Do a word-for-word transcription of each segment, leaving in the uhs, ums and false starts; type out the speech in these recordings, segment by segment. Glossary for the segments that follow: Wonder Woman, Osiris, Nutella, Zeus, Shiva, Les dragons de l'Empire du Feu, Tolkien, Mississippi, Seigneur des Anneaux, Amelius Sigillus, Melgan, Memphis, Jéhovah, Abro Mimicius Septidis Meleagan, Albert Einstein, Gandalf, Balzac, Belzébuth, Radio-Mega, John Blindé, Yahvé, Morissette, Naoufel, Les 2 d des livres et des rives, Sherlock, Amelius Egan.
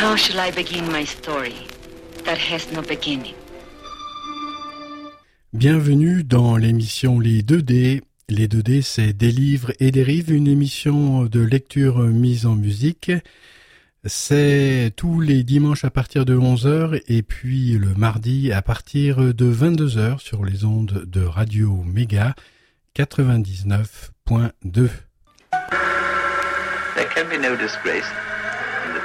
How shall I begin my story that has no beginning? Bienvenue dans l'émission Les deux d. Les deux d, c'est des livres et des rives, une émission de lecture mise en musique. C'est tous les dimanches à partir de onze heures et puis le mardi à partir de vingt-deux heures sur les ondes de Radio Mega quatre-vingt-dix-neuf point deux. There can be no disgrace in the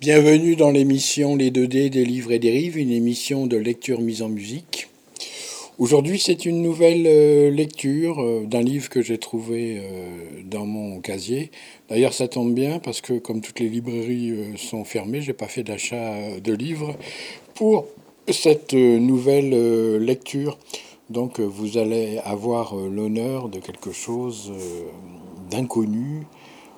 Bienvenue dans l'émission Les deux D des livres et des rives, une émission de lecture mise en musique. Aujourd'hui, c'est une nouvelle lecture d'un livre que j'ai trouvé dans mon casier. D'ailleurs, ça tombe bien parce que comme toutes les librairies sont fermées, j'ai pas fait d'achat de livres pour cette nouvelle lecture. Donc, vous allez avoir l'honneur de quelque chose d'inconnu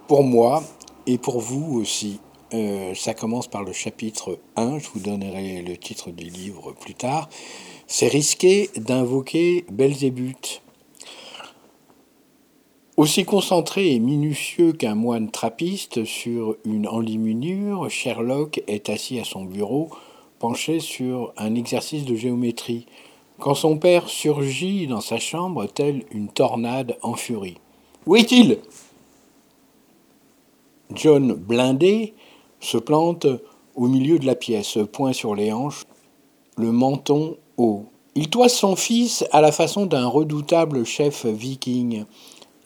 pour moi et pour vous aussi. Euh, ça commence par le chapitre un, je vous donnerai le titre du livre plus tard. C'est risqué d'invoquer Belzébuth. Aussi concentré et minutieux qu'un moine trappiste sur une enluminure, Sherlock est assis à son bureau, penché sur un exercice de géométrie, quand son père surgit dans sa chambre telle une tornade en furie. « Où est-il ?» John Blindé se plante au milieu de la pièce, poing sur les hanches, le menton haut. Il toise son fils à la façon d'un redoutable chef viking.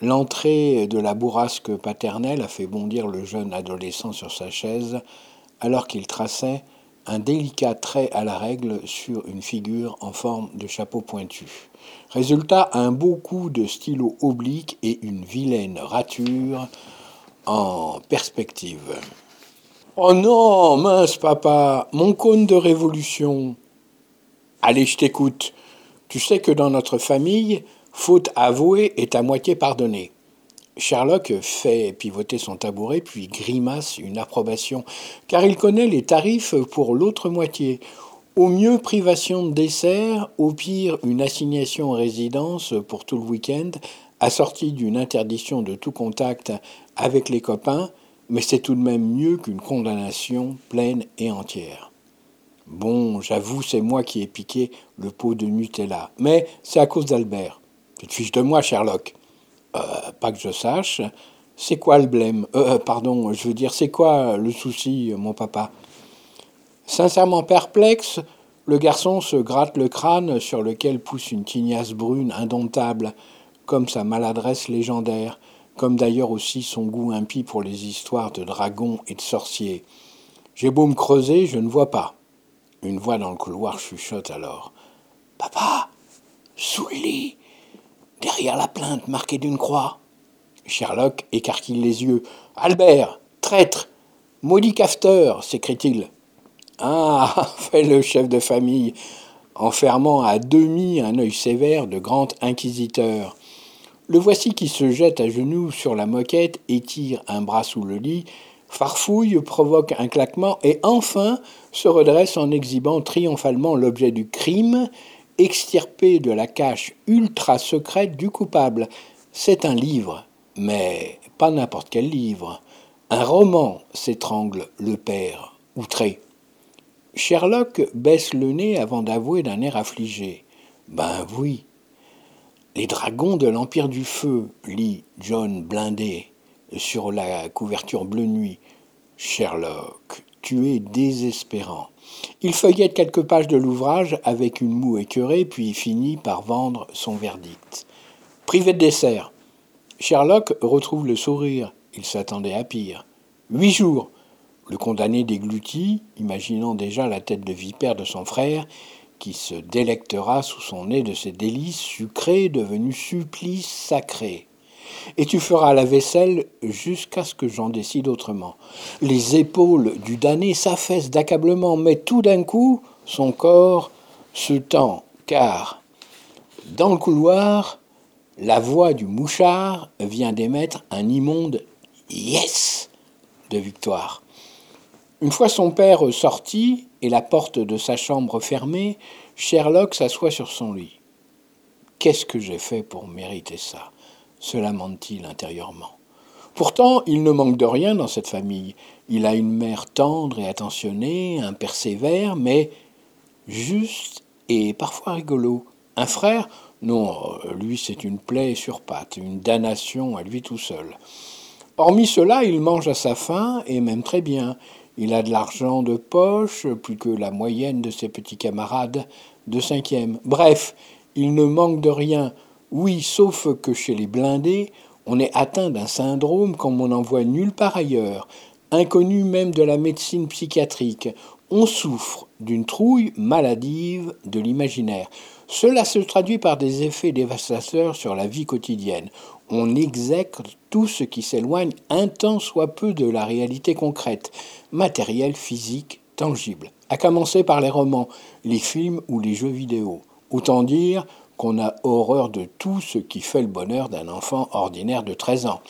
L'entrée de la bourrasque paternelle a fait bondir le jeune adolescent sur sa chaise, alors qu'il traçait un délicat trait à la règle sur une figure en forme de chapeau pointu. Résultat, un beau coup de stylo oblique et une vilaine rature en perspective. « Oh non, mince papa, mon cône de révolution !»« Allez, je t'écoute. Tu sais que dans notre famille, faute avouée est à moitié pardonnée. » Sherlock fait pivoter son tabouret, puis grimace une approbation, car il connaît les tarifs pour l'autre moitié. Au mieux, privation de dessert, au pire, une assignation en résidence pour tout le week-end, assortie d'une interdiction de tout contact avec les copains, mais c'est tout de même mieux qu'une condamnation pleine et entière. Bon, j'avoue, c'est moi qui ai piqué le pot de Nutella, mais c'est à cause d'Albert. Tu te fiches de moi, Sherlock. Euh, pas que je sache. C'est quoi le blême ? Euh, pardon, je veux dire, c'est quoi le souci, mon papa ? Sincèrement perplexe, le garçon se gratte le crâne sur lequel pousse une tignasse brune indomptable, comme sa maladresse légendaire, comme d'ailleurs aussi son goût impie pour les histoires de dragons et de sorciers. « J'ai beau me creuser, je ne vois pas. » Une voix dans le couloir chuchote alors. « Papa, sous le lit, derrière la plainte marquée d'une croix. » Sherlock écarquille les yeux. « Albert, traître, maudit cafeteur !» s'écrie-t-il. « Ah !» fait le chef de famille, en fermant à demi un œil sévère de grand inquisiteur. Le voici qui se jette à genoux sur la moquette, étire un bras sous le lit, farfouille, provoque un claquement et enfin se redresse en exhibant triomphalement l'objet du crime extirper de la cache ultra secrète du coupable. C'est un livre, mais pas n'importe quel livre. Un roman, s'étrangle le père, outré. Sherlock baisse le nez avant d'avouer d'un air affligé. Ben oui. Les dragons de l'Empire du Feu, lit John Blindé sur la couverture bleu nuit. Sherlock, tu es désespérant. Il feuillette quelques pages de l'ouvrage avec une moue écœurée, puis finit par vendre son verdict. Privé de dessert. Sherlock retrouve le sourire. Il s'attendait à pire. Huit jours. Le condamné déglutit, imaginant déjà la tête de vipère de son frère, qui se délectera sous son nez de ses délices sucrés devenus supplices sacrés. Et tu feras la vaisselle jusqu'à ce que j'en décide autrement. Les épaules du damné s'affaissent d'accablement, mais tout d'un coup, son corps se tend, car dans le couloir, la voix du mouchard vient d'émettre un immonde « yes » de victoire. Une fois son père sorti et la porte de sa chambre fermée, Sherlock s'assoit sur son lit. « Qu'est-ce que j'ai fait pour mériter ça ?» se lamente-t-il intérieurement. Pourtant, il ne manque de rien dans cette famille. Il a une mère tendre et attentionnée, un père sévère, mais juste et parfois rigolo. Un frère ? Non, lui c'est une plaie sur pattes, une damnation à lui tout seul. Hormis cela, il mange à sa faim et même très bien. Il a de l'argent de poche, plus que la moyenne de ses petits camarades de cinquième. Bref, il ne manque de rien. Oui, sauf que chez les blindés, on est atteint d'un syndrome comme on n'en voit nulle part ailleurs, inconnu même de la médecine psychiatrique. On souffre d'une trouille maladive de l'imaginaire. Cela se traduit par des effets dévastateurs sur la vie quotidienne. On exècre tout ce qui s'éloigne un tant soit peu de la réalité concrète, matérielle, physique, tangible. À commencer par les romans, les films ou les jeux vidéo. Autant dire qu'on a horreur de tout ce qui fait le bonheur d'un enfant ordinaire de treize ans.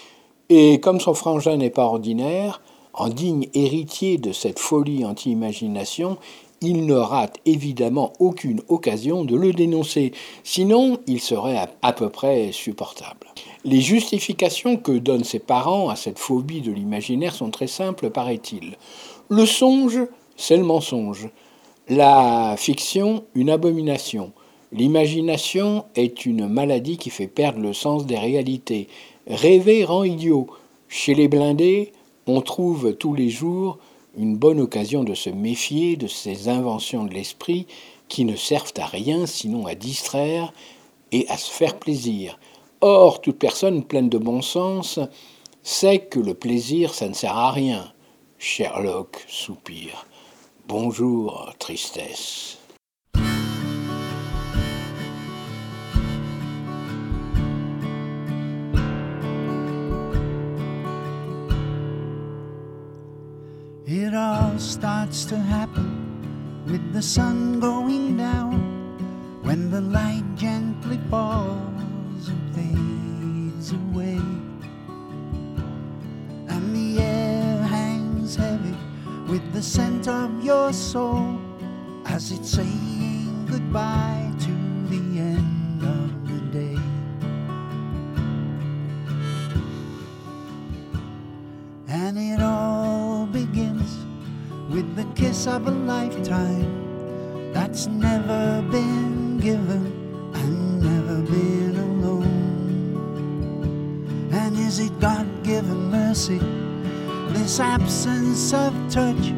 Et comme son frangin n'est pas ordinaire, en digne héritier de cette folie anti-imagination, il ne rate évidemment aucune occasion de le dénoncer, sinon il serait à peu près supportable. Les justifications que donnent ses parents à cette phobie de l'imaginaire sont très simples, paraît-il. Le songe, c'est le mensonge. La fiction, une abomination. L'imagination est une maladie qui fait perdre le sens des réalités. Rêver rend idiot. Chez les blindés, on trouve tous les jours une bonne occasion de se méfier de ces inventions de l'esprit qui ne servent à rien sinon à distraire et à se faire plaisir. Or, toute personne pleine de bon sens sait que le plaisir, ça ne sert à rien. Sherlock soupire. Bonjour, tristesse. It all starts to happen with the sun going down, when the light gently falls and fades away, and the air hangs heavy with the scent of your soul as it's saying goodbye to the end of the day. And it all begins with the kiss of a lifetime that's never been given and never been alone. And is it God-given mercy, this absence of touch?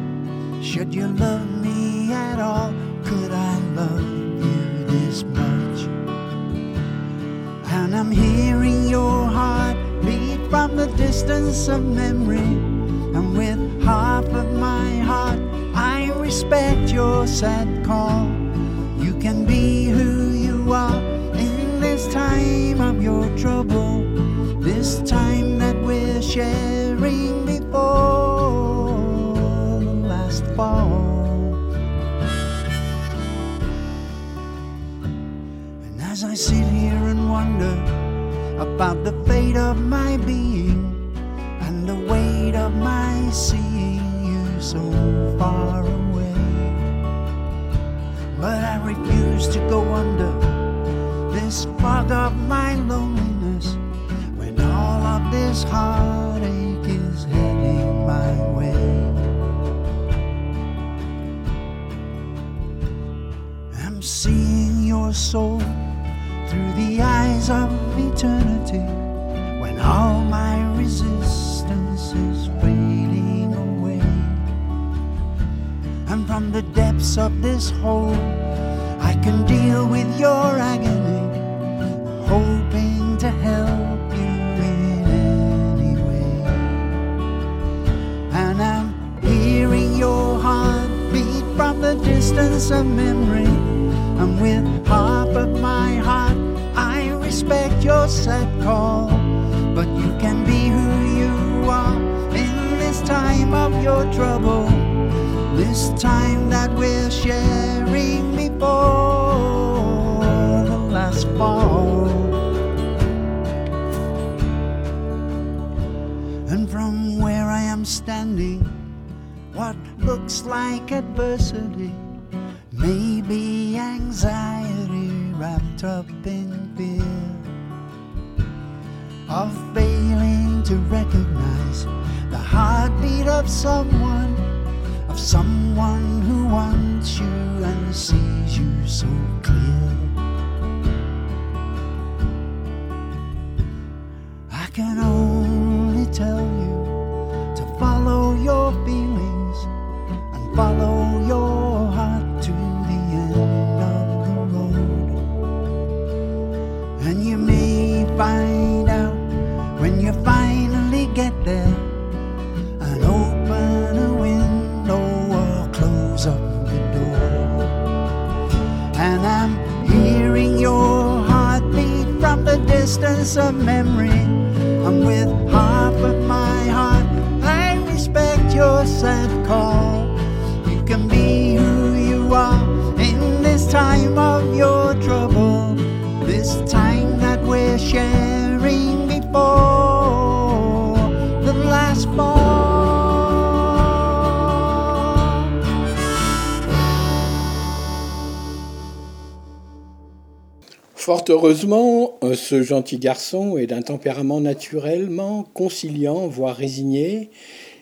Should you love me at all? Could I love you this much? And I'm hearing your heart beat from the distance of memory. And with half of my heart, I respect your sad call. You can be who you are in this time of your trouble, this time that we're sharing before the last fall. And as I sit here and wonder about the fate of my being, the weight of my seeing you so far away, but I refuse to go under this fog of my loneliness when all of this heartache is heading my way. I'm seeing your soul through the eyes of eternity when all my resistance is fading away. And from the depths of this hole I can deal with your agony, hoping to help you in any way. And I'm hearing your heartbeat from the distance of memory, and with half of my heart I respect your sad call, but you can be who you are in this time of your trouble, this time that we're sharing before the last fall. And from where I am standing, what looks like adversity may be anxiety wrapped up in fear of failing to recognize the heartbeat of someone, of someone who wants you and sees you so clear. I can only tell you to follow your feelings and follow your heart to the end of the road. And you may find out when you finally get there an open a window or close up the door. And I'm hearing your heartbeat from the distance of memory, and with half of my heart I respect your sad call. You can be who you are in this time of your trouble, this time that we're sharing before the last fall. Fort heureusement, ce gentil garçon est d'un tempérament naturellement conciliant, voire résigné.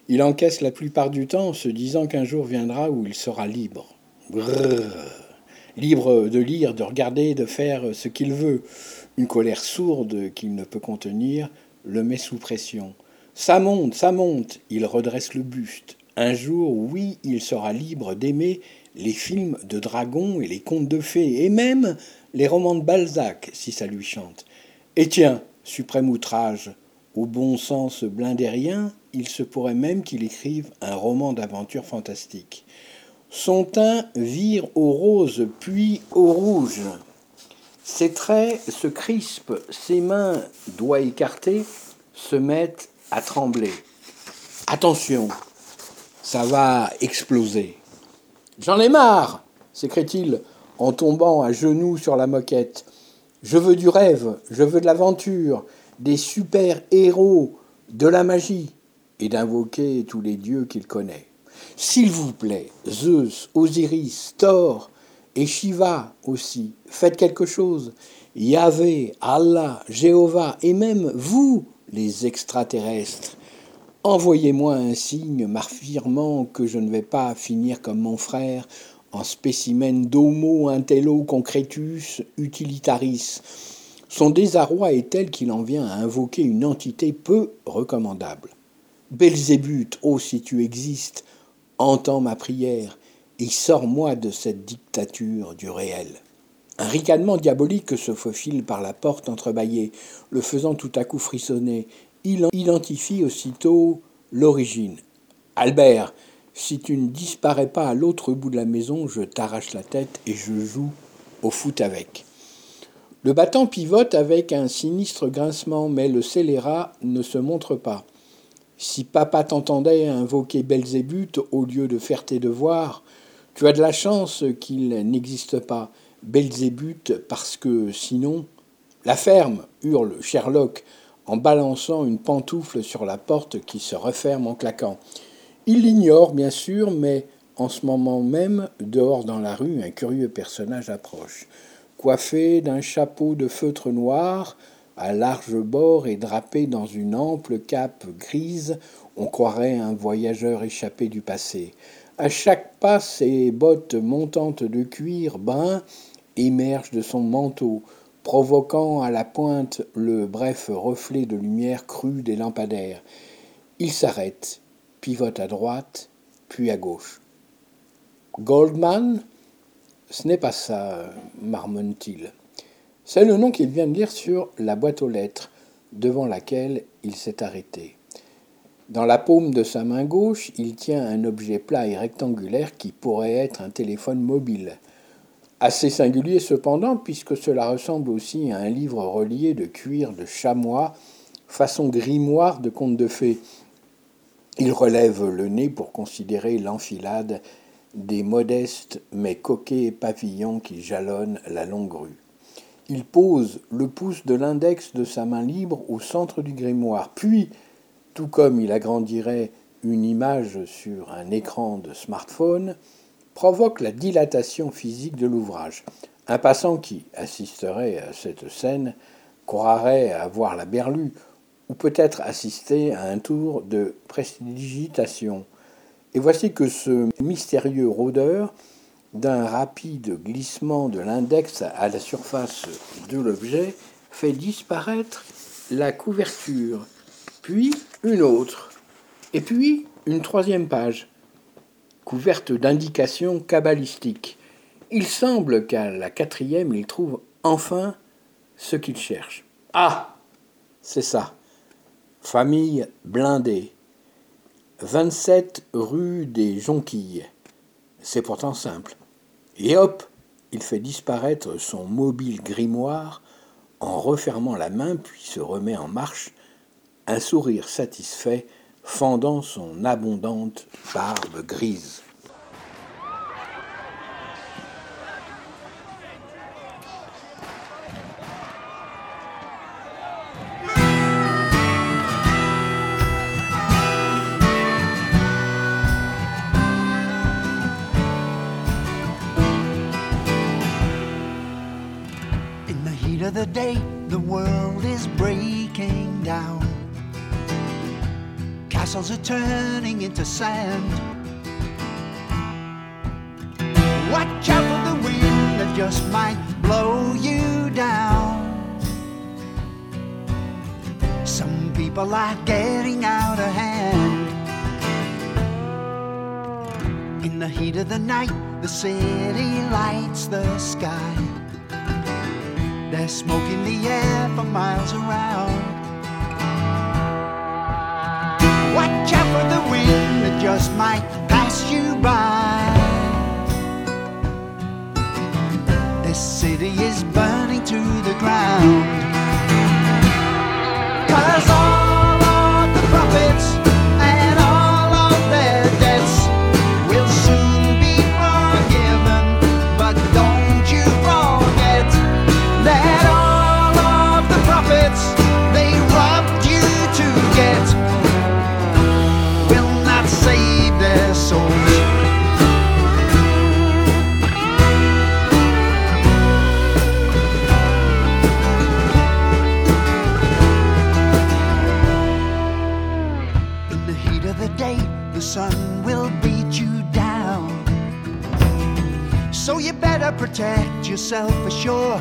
Il encaisse la plupart du temps en se disant qu'un jour viendra où il sera libre. Brrr. Libre de lire, de regarder, de faire ce qu'il veut. Une colère sourde qu'il ne peut contenir le met sous pression. Ça monte, ça monte, il redresse le buste. Un jour, oui, il sera libre d'aimer les films de dragons et les contes de fées, et même les romans de Balzac, si ça lui chante. Et tiens, suprême outrage, au bon sens blindérien, il se pourrait même qu'il écrive un roman d'aventure fantastique. Son teint vire au rose, puis au rouge. Ses traits se crispent, ses mains, doigts écartés, se mettent à trembler. Attention, ça va exploser. « J'en ai marre !» s'écrie-t-il en tombant à genoux sur la moquette. « Je veux du rêve, je veux de l'aventure, des super-héros, de la magie, et d'invoquer tous les dieux qu'il connaît. » « S'il vous plaît, Zeus, Osiris, Thor et Shiva aussi, faites quelque chose. Yahvé, Allah, Jéhovah et même vous, les extraterrestres. Envoyez-moi un signe m'affirmant que je ne vais pas finir comme mon frère en spécimen d'homo intello concretus utilitaris. Son désarroi est tel qu'il en vient à invoquer une entité peu recommandable. Belzébuth, ô oh, si tu existes, entends ma prière et sors-moi de cette dictature du réel. » Un ricanement diabolique se faufile par la porte entrebâillée, le faisant tout à coup frissonner. Il identifie aussitôt l'origine. « Albert, si tu ne disparais pas à l'autre bout de la maison, je t'arrache la tête et je joue au foot avec. » Le battant pivote avec un sinistre grincement, mais le scélérat ne se montre pas. Si papa t'entendait invoquer Belzébuth au lieu de faire tes devoirs, tu as de la chance qu'il n'existe pas, Belzébuth, parce que sinon... La ferme, hurle Sherlock en balançant une pantoufle sur la porte qui se referme en claquant. Il l'ignore bien sûr, mais En ce moment même, dehors dans la rue, un curieux personnage approche. Coiffé d'un chapeau de feutre noir, à large bord et drapé dans une ample cape grise, on croirait un voyageur échappé du passé. À chaque pas, ses bottes montantes de cuir brun émergent de son manteau, provoquant à la pointe le bref reflet de lumière crue des lampadaires. Il s'arrête, pivote à droite, puis à gauche. « Goldman ? » « Ce n'est pas ça, » marmonne-t-il. C'est le nom qu'il vient de lire sur la boîte aux lettres, devant laquelle il s'est arrêté. Dans la paume de sa main gauche, il tient un objet plat et rectangulaire qui pourrait être un téléphone mobile. Assez singulier cependant, puisque cela ressemble aussi à un livre relié de cuir de chamois, façon grimoire de conte de fées. Il relève le nez pour considérer l'enfilade des modestes mais coquets pavillons qui jalonnent la longue rue. Il pose le pouce de l'index de sa main libre au centre du grimoire, puis, tout comme il agrandirait une image sur un écran de smartphone, provoque la dilatation physique de l'ouvrage. Un passant qui assisterait à cette scène croirait avoir la berlue, ou peut-être assister à un tour de prestidigitation. Et voici que ce mystérieux rôdeur, d'un rapide glissement de l'index à la surface de l'objet, fait disparaître la couverture, puis une autre, et puis une troisième page, couverte d'indications cabalistiques. Il semble qu'à la quatrième, il trouve enfin ce qu'il cherche. Ah, c'est ça. Famille blindée, vingt-sept rue des Jonquilles. C'est pourtant simple. Et hop, il fait disparaître son mobile grimoire en refermant la main, puis se remet en marche, un sourire satisfait fendant son abondante barbe grise. The day the world is breaking down, castles are turning into sand. Watch out for the wind that just might blow you down. Some people are getting out of hand. In the heat of the night, the city lights the sky. There's smoke in the air for miles around. Watch out for the wind that just might pass you by. This city is burning to the ground. 'Cause all of the prophets and all of their debts will soon be forgiven, but don't that all of the prophets they robbed you to get will not save their souls. In the heat of the day, the sun will beat you down, so you better protect yourself for sure.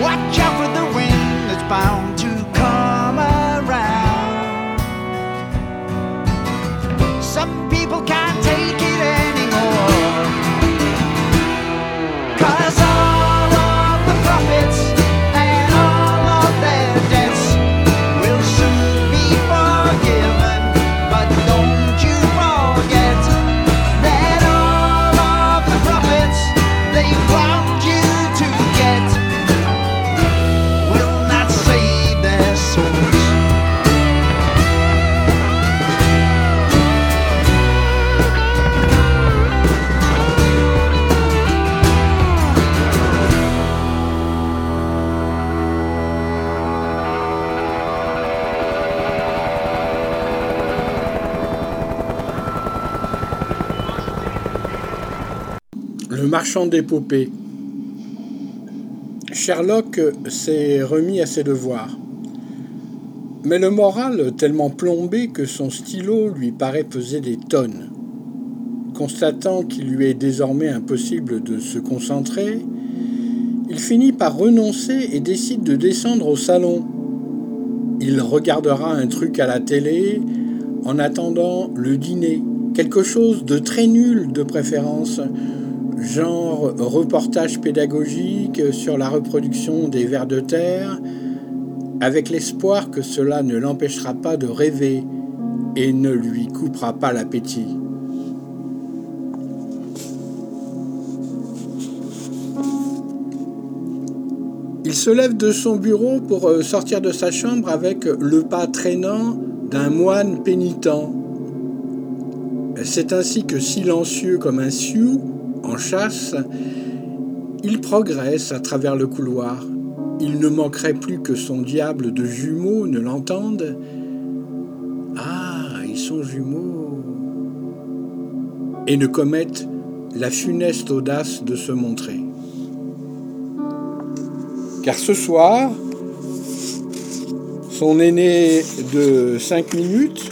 Watch out for the wind that's bound to come around. Some people can't take it anymore. 'Cause all of the prophets they want you to get will not save le marchand d'épopées. Sherlock s'est remis à ses devoirs. Mais le moral, tellement plombé que son stylo lui paraît peser des tonnes. Constatant qu'il lui est désormais impossible de se concentrer, il finit par renoncer et décide de descendre au salon. Il regardera un truc à la télé en attendant le dîner. Quelque chose de très nul de préférence, genre reportage pédagogique sur la reproduction des vers de terre, avec l'espoir que cela ne l'empêchera pas de rêver et ne lui coupera pas l'appétit. Il se lève de son bureau pour sortir de sa chambre avec le pas traînant d'un moine pénitent. C'est ainsi que, silencieux comme un sioux en chasse, il progresse à travers le couloir. Il ne manquerait plus que son diable de jumeaux ne l'entende. Ah, ils sont jumeaux. Et ne commette la funeste audace de se montrer. Car ce soir, son aîné de cinq minutes,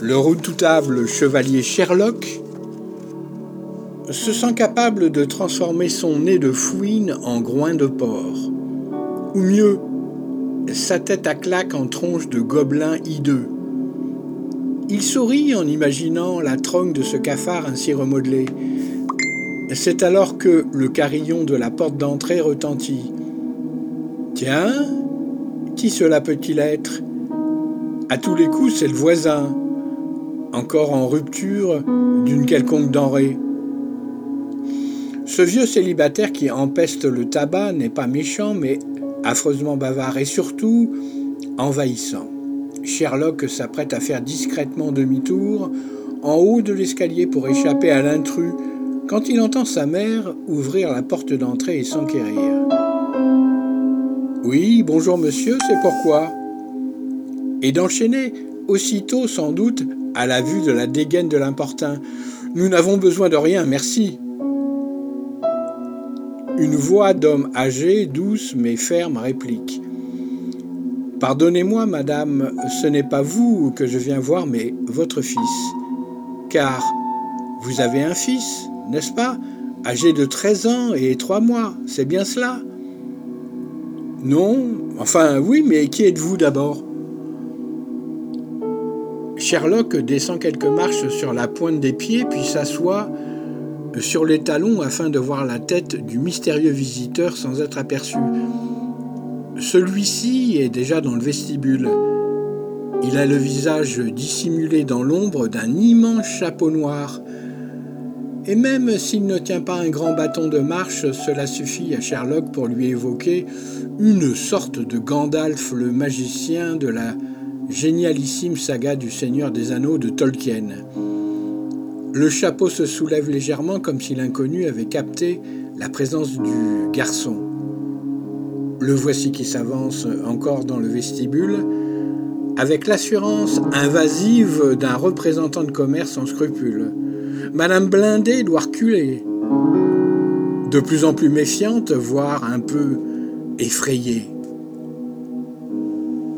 le redoutable chevalier Sherlock, se sent capable de transformer son nez de fouine en groin de porc. Ou mieux, sa tête à claque en tronche de gobelin hideux. Il sourit en imaginant la tronche de ce cafard ainsi remodelé. C'est alors que le carillon de la porte d'entrée retentit. « Tiens, qui cela peut-il être ?» À tous les coups, c'est le voisin, encore en rupture d'une quelconque denrée. Ce vieux célibataire qui empeste le tabac n'est pas méchant, mais affreusement bavard et surtout envahissant. Sherlock s'apprête à faire discrètement demi-tour en haut de l'escalier pour échapper à l'intrus quand il entend sa mère ouvrir la porte d'entrée et s'enquérir. « Oui, bonjour monsieur, c'est pourquoi ?» Et d'enchaîner aussitôt sans doute à la vue de la dégaine de l'importun. « Nous n'avons besoin de rien, merci. » Une voix d'homme âgé, douce mais ferme, réplique. « Pardonnez-moi, madame, ce n'est pas vous que je viens voir, mais votre fils. Car vous avez un fils, n'est-ce pas, âgé de treize ans et trois mois, c'est bien cela ? » ?»« Non, enfin oui, mais qui êtes-vous d'abord ?» Sherlock descend quelques marches sur la pointe des pieds, puis s'assoit sur les talons afin de voir la tête du mystérieux visiteur sans être aperçu. Celui-ci est déjà dans le vestibule. Il a le visage dissimulé dans l'ombre d'un immense chapeau noir. Et même s'il ne tient pas un grand bâton de marche, cela suffit à Sherlock pour lui évoquer une sorte de Gandalf, le magicien de la génialissime saga du Seigneur des Anneaux de Tolkien. Le chapeau se soulève légèrement comme si l'inconnu avait capté la présence du garçon. Le voici qui s'avance encore dans le vestibule, avec l'assurance invasive d'un représentant de commerce sans scrupules. Madame Blindé doit reculer, de plus en plus méfiante, voire un peu effrayée.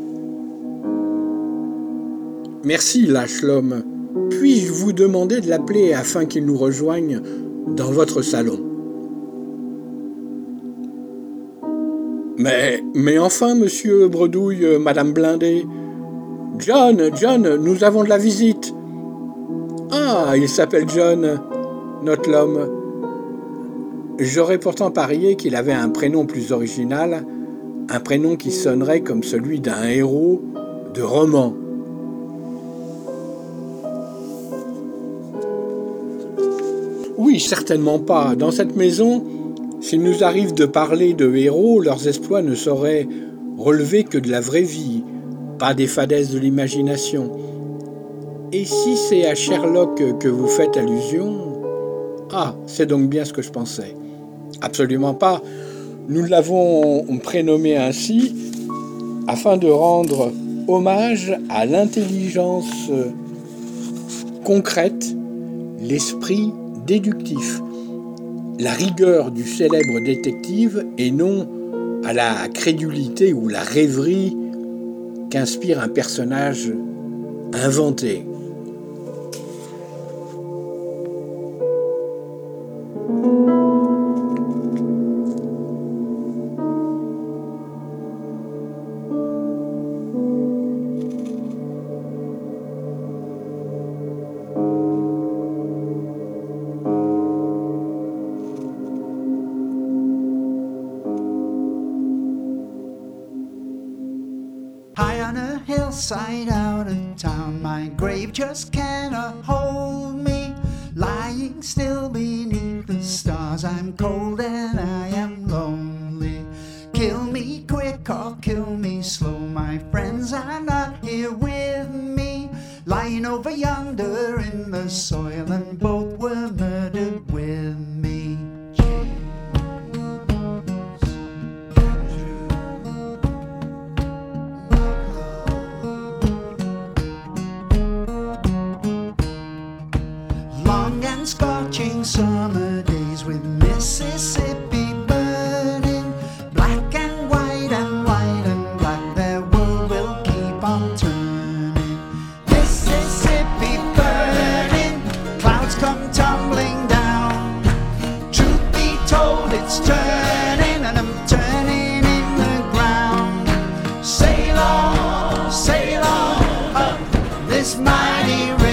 « Merci, lâche l'homme. Puis-je vous demander de l'appeler afin qu'il nous rejoigne dans votre salon ?»« Mais, mais enfin, monsieur Bredouille, euh, madame Blindé. John, John, nous avons de la visite. »« Ah, il s'appelle John, note l'homme. » J'aurais pourtant parié qu'il avait un prénom plus original, un prénom qui sonnerait comme celui d'un héros de roman. Oui, certainement pas. Dans cette maison, s'il nous arrive de parler de héros, leurs exploits ne sauraient relever que de la vraie vie, pas des fadaises de l'imagination. Et si c'est à Sherlock que vous faites allusion ? Ah, c'est donc bien ce que je pensais. Absolument pas. Nous l'avons prénommé ainsi afin de rendre hommage à l'intelligence concrète, l'esprit déductif, la rigueur du célèbre détective et non à la crédulité ou la rêverie qu'inspire un personnage inventé. Side out of town, my grave just cannot hold me. Lying still beneath the stars, I'm cold and I am lonely. Kill me quick or kill me slow, my friends are not here with me. Lying over yonder in the soil, and both were murdered with me. Scorching summer days with Mississippi burning, black and white and white and black, their world will keep on turning. Mississippi burning, clouds come tumbling down. Truth be told, it's turning and I'm turning in the ground. Sail on, sail on up this mighty river.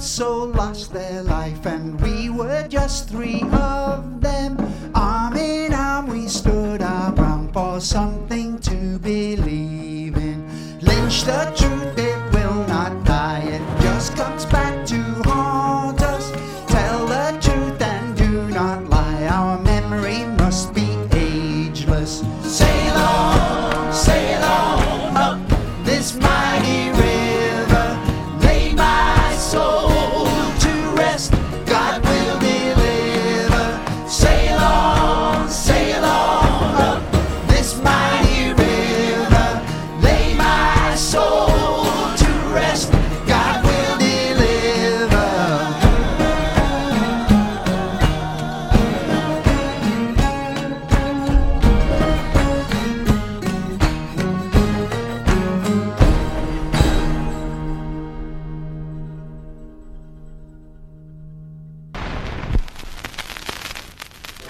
So lost their life and we were just three of them. Arm in arm we stood our ground for something to believe in. Lynch the truth, it will not die, it just comes back to haunt us. Tell the truth and do not lie, our memory must be ageless. Sail on, sail on up this mighty river.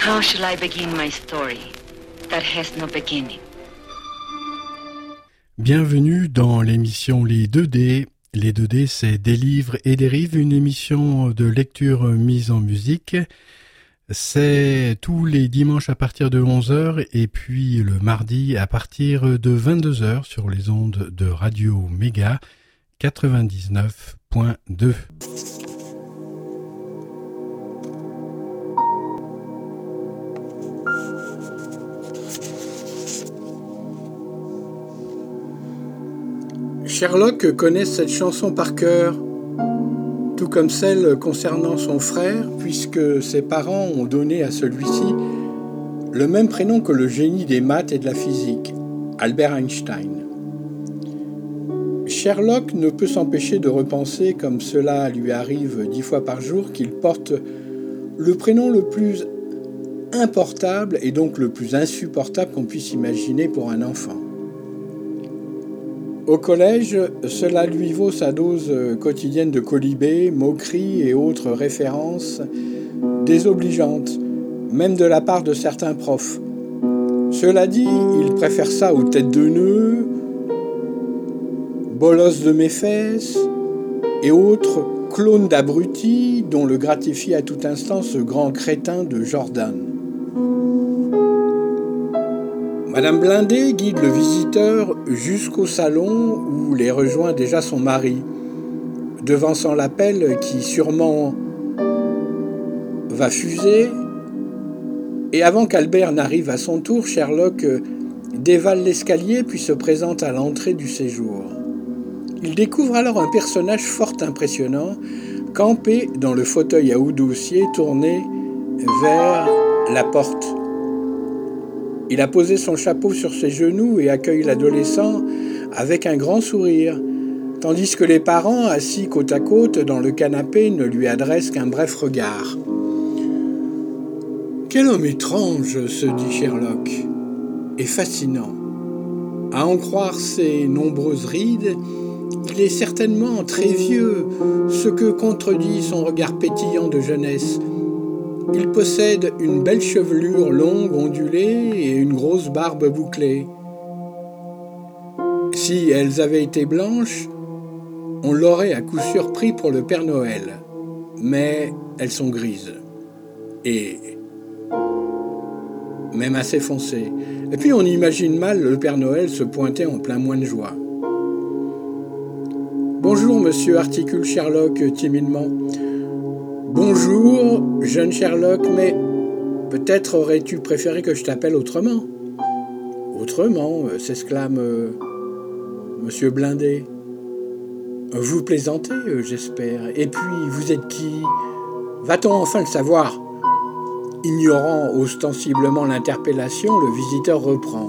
How shall I begin my story that has no beginning? Bienvenue dans l'émission Les deux d. Les deux d, c'est des livres et des rives, une émission de lecture mise en musique. C'est tous les dimanches à partir de onze heures et puis le mardi à partir de vingt-deux heures sur les ondes de Radio Mega quatre-vingt-dix-neuf point deux. Sherlock connaît cette chanson par cœur, tout comme celle concernant son frère, puisque ses parents ont donné à celui-ci le même prénom que le génie des maths et de la physique, Albert Einstein. Sherlock ne peut s'empêcher de repenser, comme cela lui arrive dix fois par jour, qu'il porte le prénom le plus importable et donc le plus insupportable qu'on puisse imaginer pour un enfant. Au collège, cela lui vaut sa dose quotidienne de colibés, moqueries et autres références désobligeantes, même de la part de certains profs. Cela dit, il préfère ça aux têtes de nœuds, bolosses de méfesses et autres clones d'abrutis dont le gratifie à tout instant ce grand crétin de Jordan. Madame Blindé guide le visiteur jusqu'au salon où les rejoint déjà son mari, devançant l'appel qui sûrement va fuser. Et avant qu'Albert n'arrive à son tour, Sherlock dévale l'escalier puis se présente à l'entrée du séjour. Il découvre alors un personnage fort impressionnant, campé dans le fauteuil à houdoussier tourné vers la porte. Il a posé son chapeau sur ses genoux et accueille l'adolescent avec un grand sourire, tandis que les parents, assis côte à côte dans le canapé, ne lui adressent qu'un bref regard. « Quel homme étrange !» se dit Sherlock, et fascinant. À en croire ses nombreuses rides, il est certainement très vieux, ce que contredit son regard pétillant de jeunesse. Il possède une belle chevelure longue, ondulée et une grosse barbe bouclée. Si elles avaient été blanches, on l'aurait à coup sûr pris pour le Père Noël. Mais elles sont grises. Et même assez foncées. Et puis on imagine mal le Père Noël se pointer en plein mois de juin. « Bonjour, monsieur », articule Sherlock timidement. « Bonjour, jeune Sherlock, mais peut-être aurais-tu préféré que je t'appelle autrement ?»« Autrement » s'exclame euh, monsieur Blindé. « Vous plaisantez, j'espère. Et puis, vous êtes qui ? Va-t-on enfin le savoir ?» Ignorant ostensiblement l'interpellation, le visiteur reprend.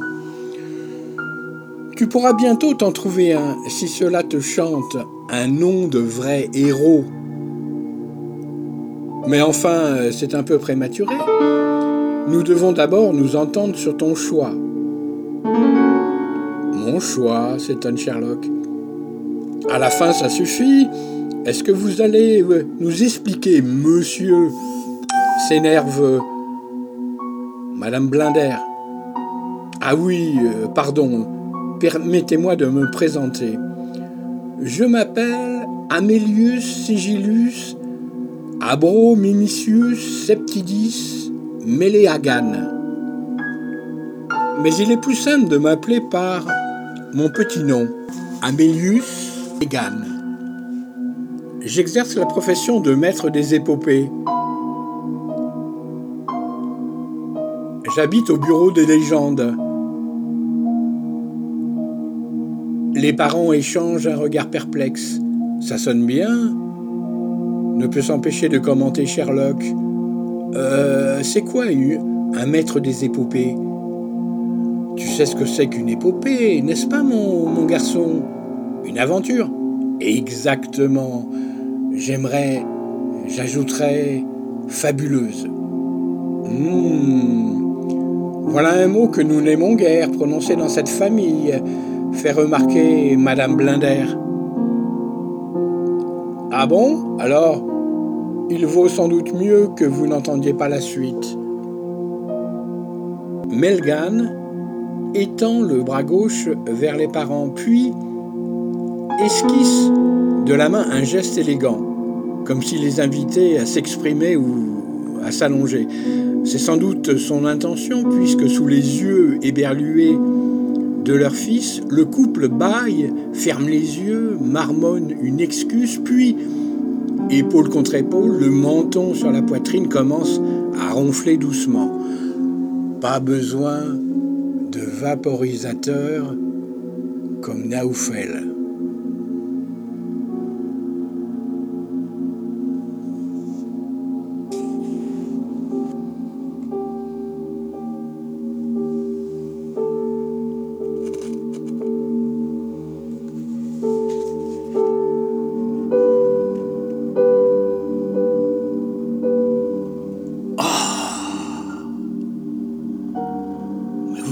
Tu pourras bientôt t'en trouver un, si cela te chante, un nom de vrai héros. Mais enfin, c'est un peu prématuré. Nous devons d'abord nous entendre sur ton choix. Mon choix, s'étonne Sherlock. À la fin, ça suffit. Est-ce que vous allez nous expliquer, monsieur ? S'énerve madame Blinder. Ah oui, pardon. Permettez-moi de me présenter. Je m'appelle Amelius Sigillus Abro Mimicius Septidis Meleagan. Mais il est plus simple de m'appeler par mon petit nom, Amelius Egan. J'exerce la profession de maître des épopées. J'habite au bureau des légendes. Les parents échangent un regard perplexe. Ça sonne bien. Ne peut s'empêcher de commenter Sherlock. Euh, c'est quoi un maître des épopées ? Tu sais ce que c'est qu'une épopée, n'est-ce pas, mon, mon garçon ? Une aventure ? Exactement. J'aimerais, j'ajouterais, fabuleuse. Mmh. Voilà un mot que nous n'aimons guère prononcé dans cette famille. Fait remarquer madame Blinder. Ah bon ? Alors, il vaut sans doute mieux que vous n'entendiez pas la suite. Melgan étend le bras gauche vers les parents, puis esquisse de la main un geste élégant, comme s'il les invitait à s'exprimer ou à s'allonger. C'est sans doute son intention, puisque sous les yeux éberlués de leur fils, le couple bâille, ferme les yeux, marmonne une excuse, puis, épaule contre épaule, le menton sur la poitrine commence à ronfler doucement. Pas besoin de vaporisateur comme Naoufel.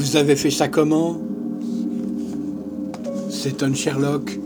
Vous avez fait ça comment ? S'étonne Sherlock.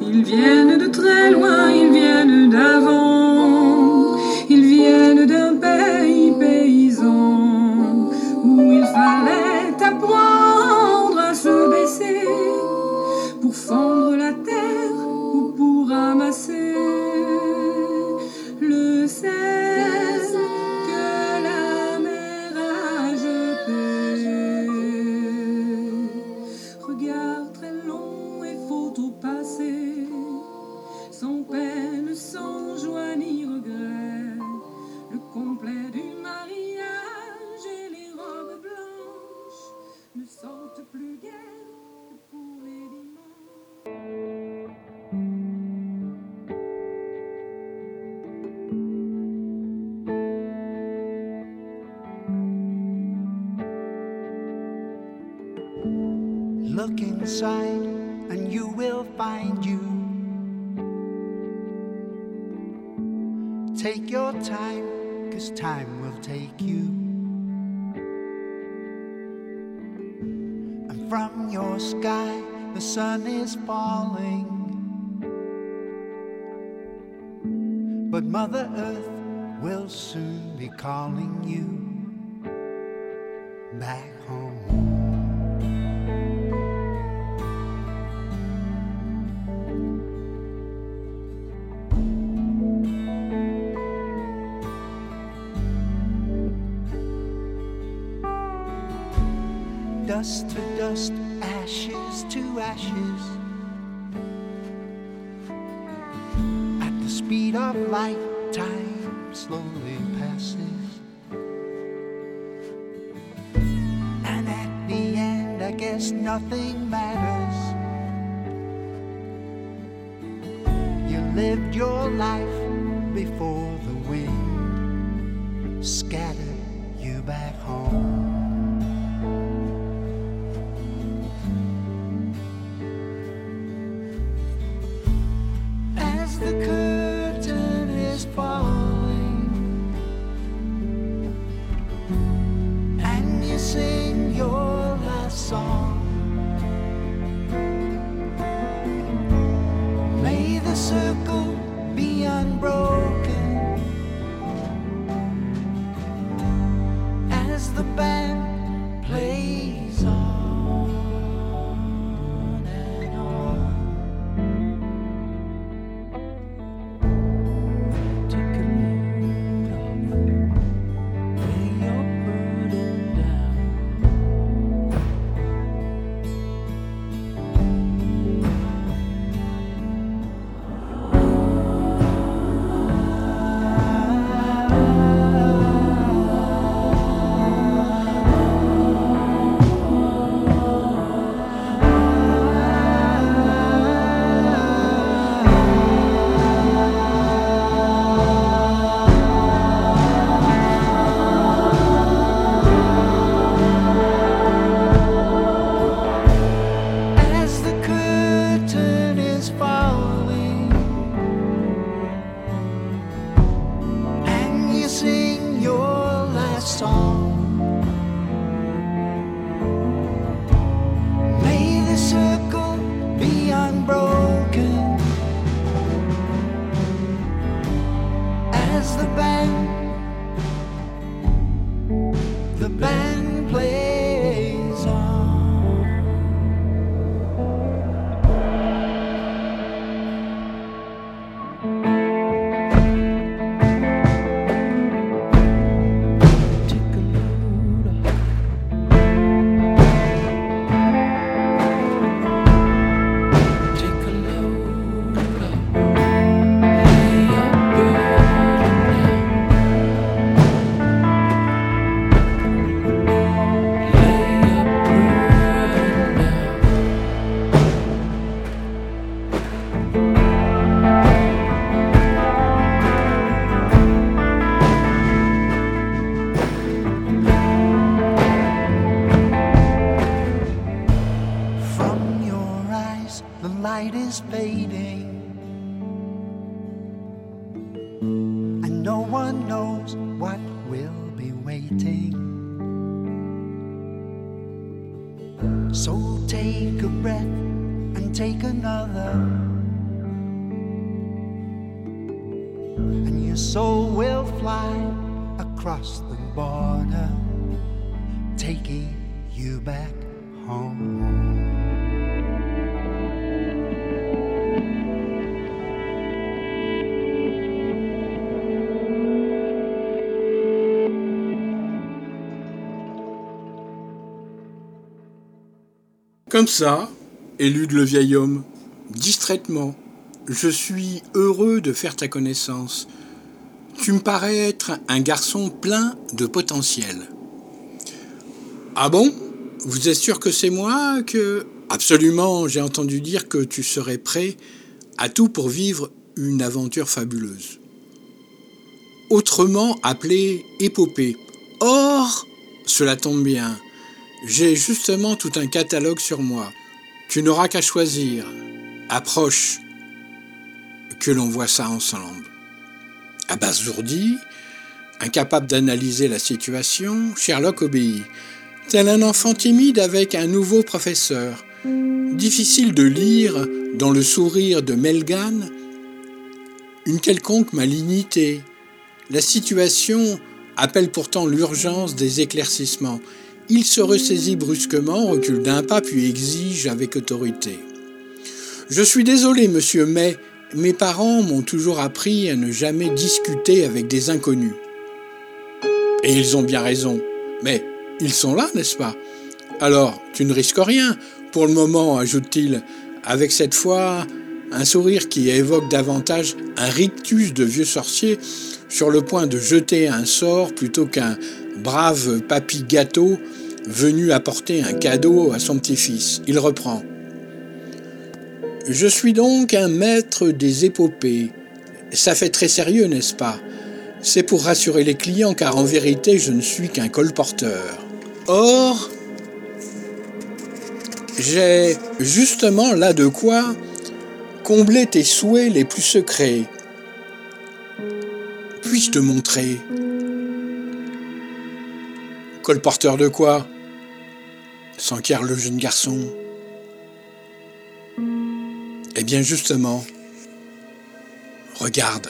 Ils viennent de très loin, ils viennent d'avant. pays paysan où il fallait apprendre à se baisser pour fendre la terre ou pour ramasser le sel que la mer a jeté. Regard très long et faut au passé, sans peine, sans joie ni regret, le complet du mariage et les robes blanches ne sortent plus guère que pour les dimanches. Look inside and you will find you. Take your time, 'cause time will take you. And from your sky, the sun is falling. But Mother Earth will soon be calling you back home. Dust to dust, ashes to ashes. At the speed of light, time slowly passes. And at the end, I guess nothing matters. You lived your life before the wind scattered you back home. across the border, taking you back home. Comme ça, élude le vieil homme, distraitement, je suis heureux de faire ta connaissance. Tu me parais être un garçon plein de potentiel. Ah bon ? Vous êtes sûr que c'est moi que... Absolument, j'ai entendu dire que tu serais prêt à tout pour vivre une aventure fabuleuse. Autrement appelée épopée. Or, cela tombe bien. J'ai justement tout un catalogue sur moi. Tu n'auras qu'à choisir. Approche, que l'on voit ça ensemble. Abasourdi, incapable d'analyser la situation, Sherlock obéit. Tel un enfant timide avec un nouveau professeur. Difficile de lire, dans le sourire de Melgan, une quelconque malignité. La situation appelle pourtant l'urgence des éclaircissements. Il se ressaisit brusquement, recule d'un pas, puis exige avec autorité. « Je suis désolé, monsieur, mais mes parents m'ont toujours appris à ne jamais discuter avec des inconnus. » Et ils ont bien raison. Mais ils sont là, n'est-ce pas ? Alors, tu ne risques rien, pour le moment, ajoute-t-il, avec cette fois un sourire qui évoque davantage un rictus de vieux sorcier sur le point de jeter un sort plutôt qu'un brave papy gâteau venu apporter un cadeau à son petit-fils. Il reprend. « Je suis donc un maître des épopées. Ça fait très sérieux, n'est-ce pas ? C'est pour rassurer les clients, car en vérité, je ne suis qu'un colporteur. Or, j'ai justement là de quoi combler tes souhaits les plus secrets. Puis-je te montrer ? » « Colporteur de quoi ? » s'enquiert le jeune garçon. « Eh bien justement, regarde. »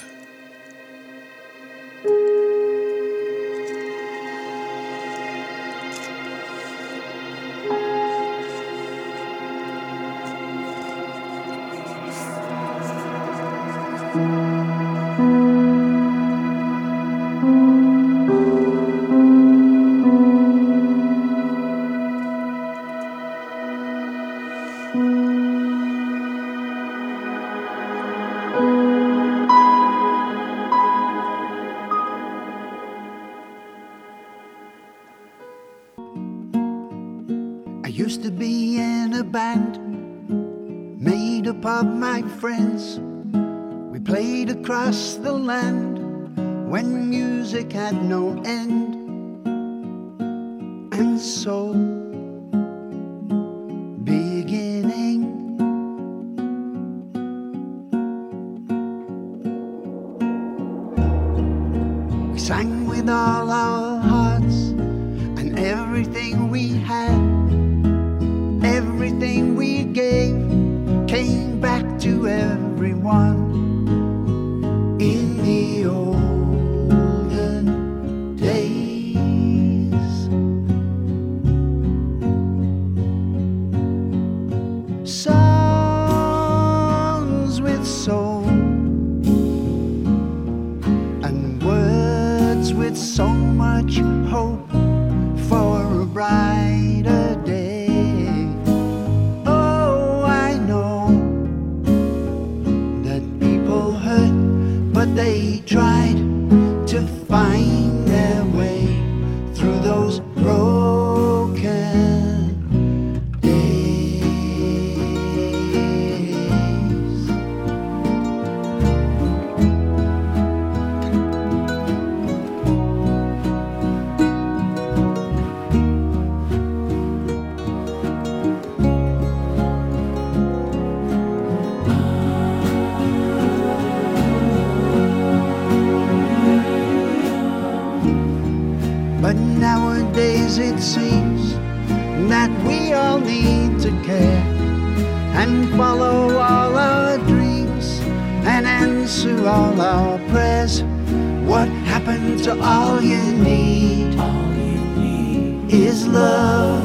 It seems that we all need to care and follow all our dreams and answer all our prayers. What happened to all you need? All you need is love.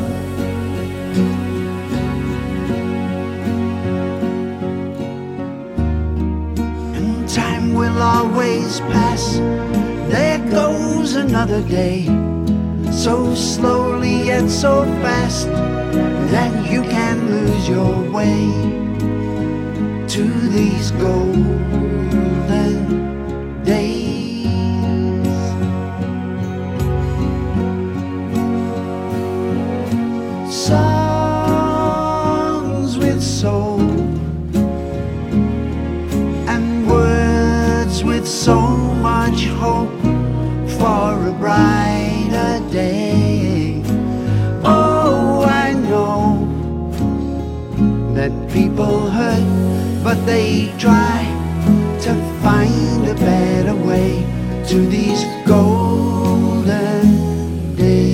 And time will always pass. There goes another day. So slowly yet so fast that you can lose your way to these golden days. Songs with soul and words with so much hope for a brighter day. Oh, I know that people hurt, but they try to find a better way to these golden days.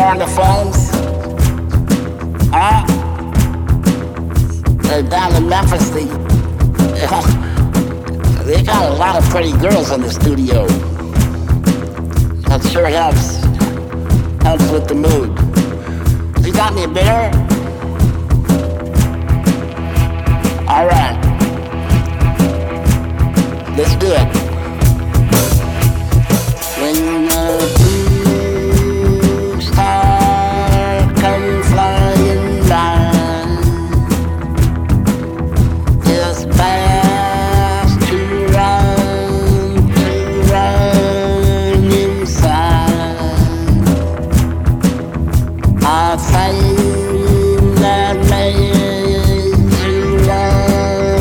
On the phones, ah, uh, down in Memphis, they, uh, they got a lot of pretty girls in the studio. That sure helps, helps with the mood. You got me a beer? All right, let's do it. I find that may you love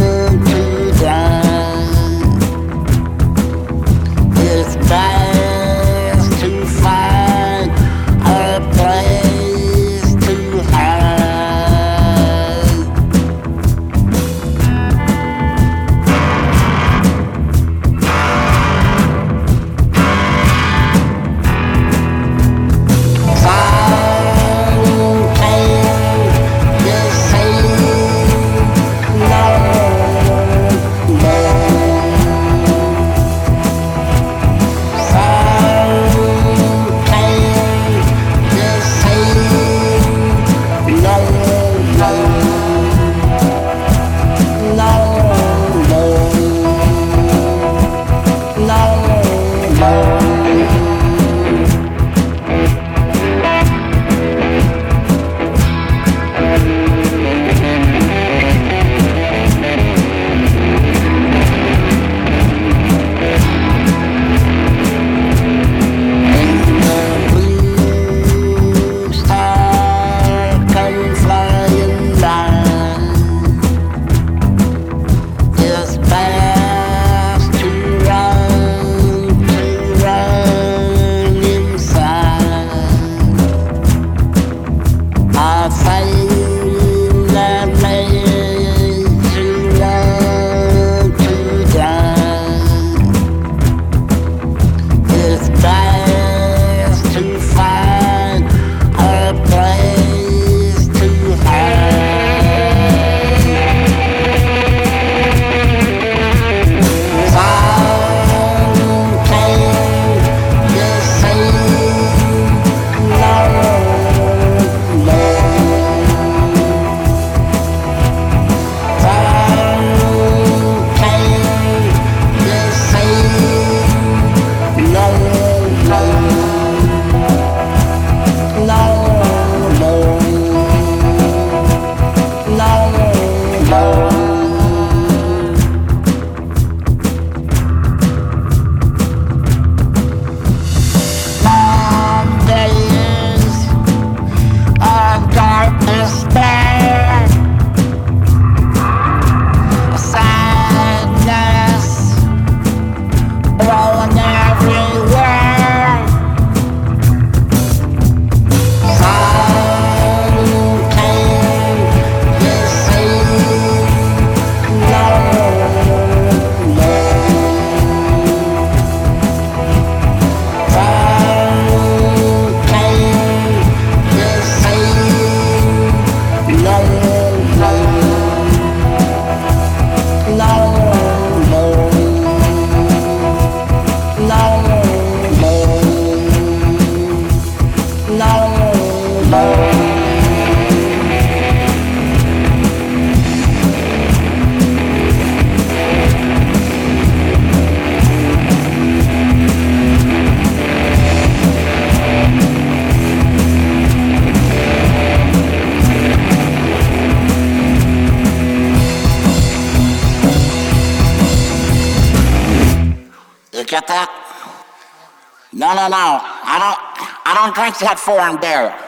get that? No, no, no. I don't. I don't drink that foreign beer.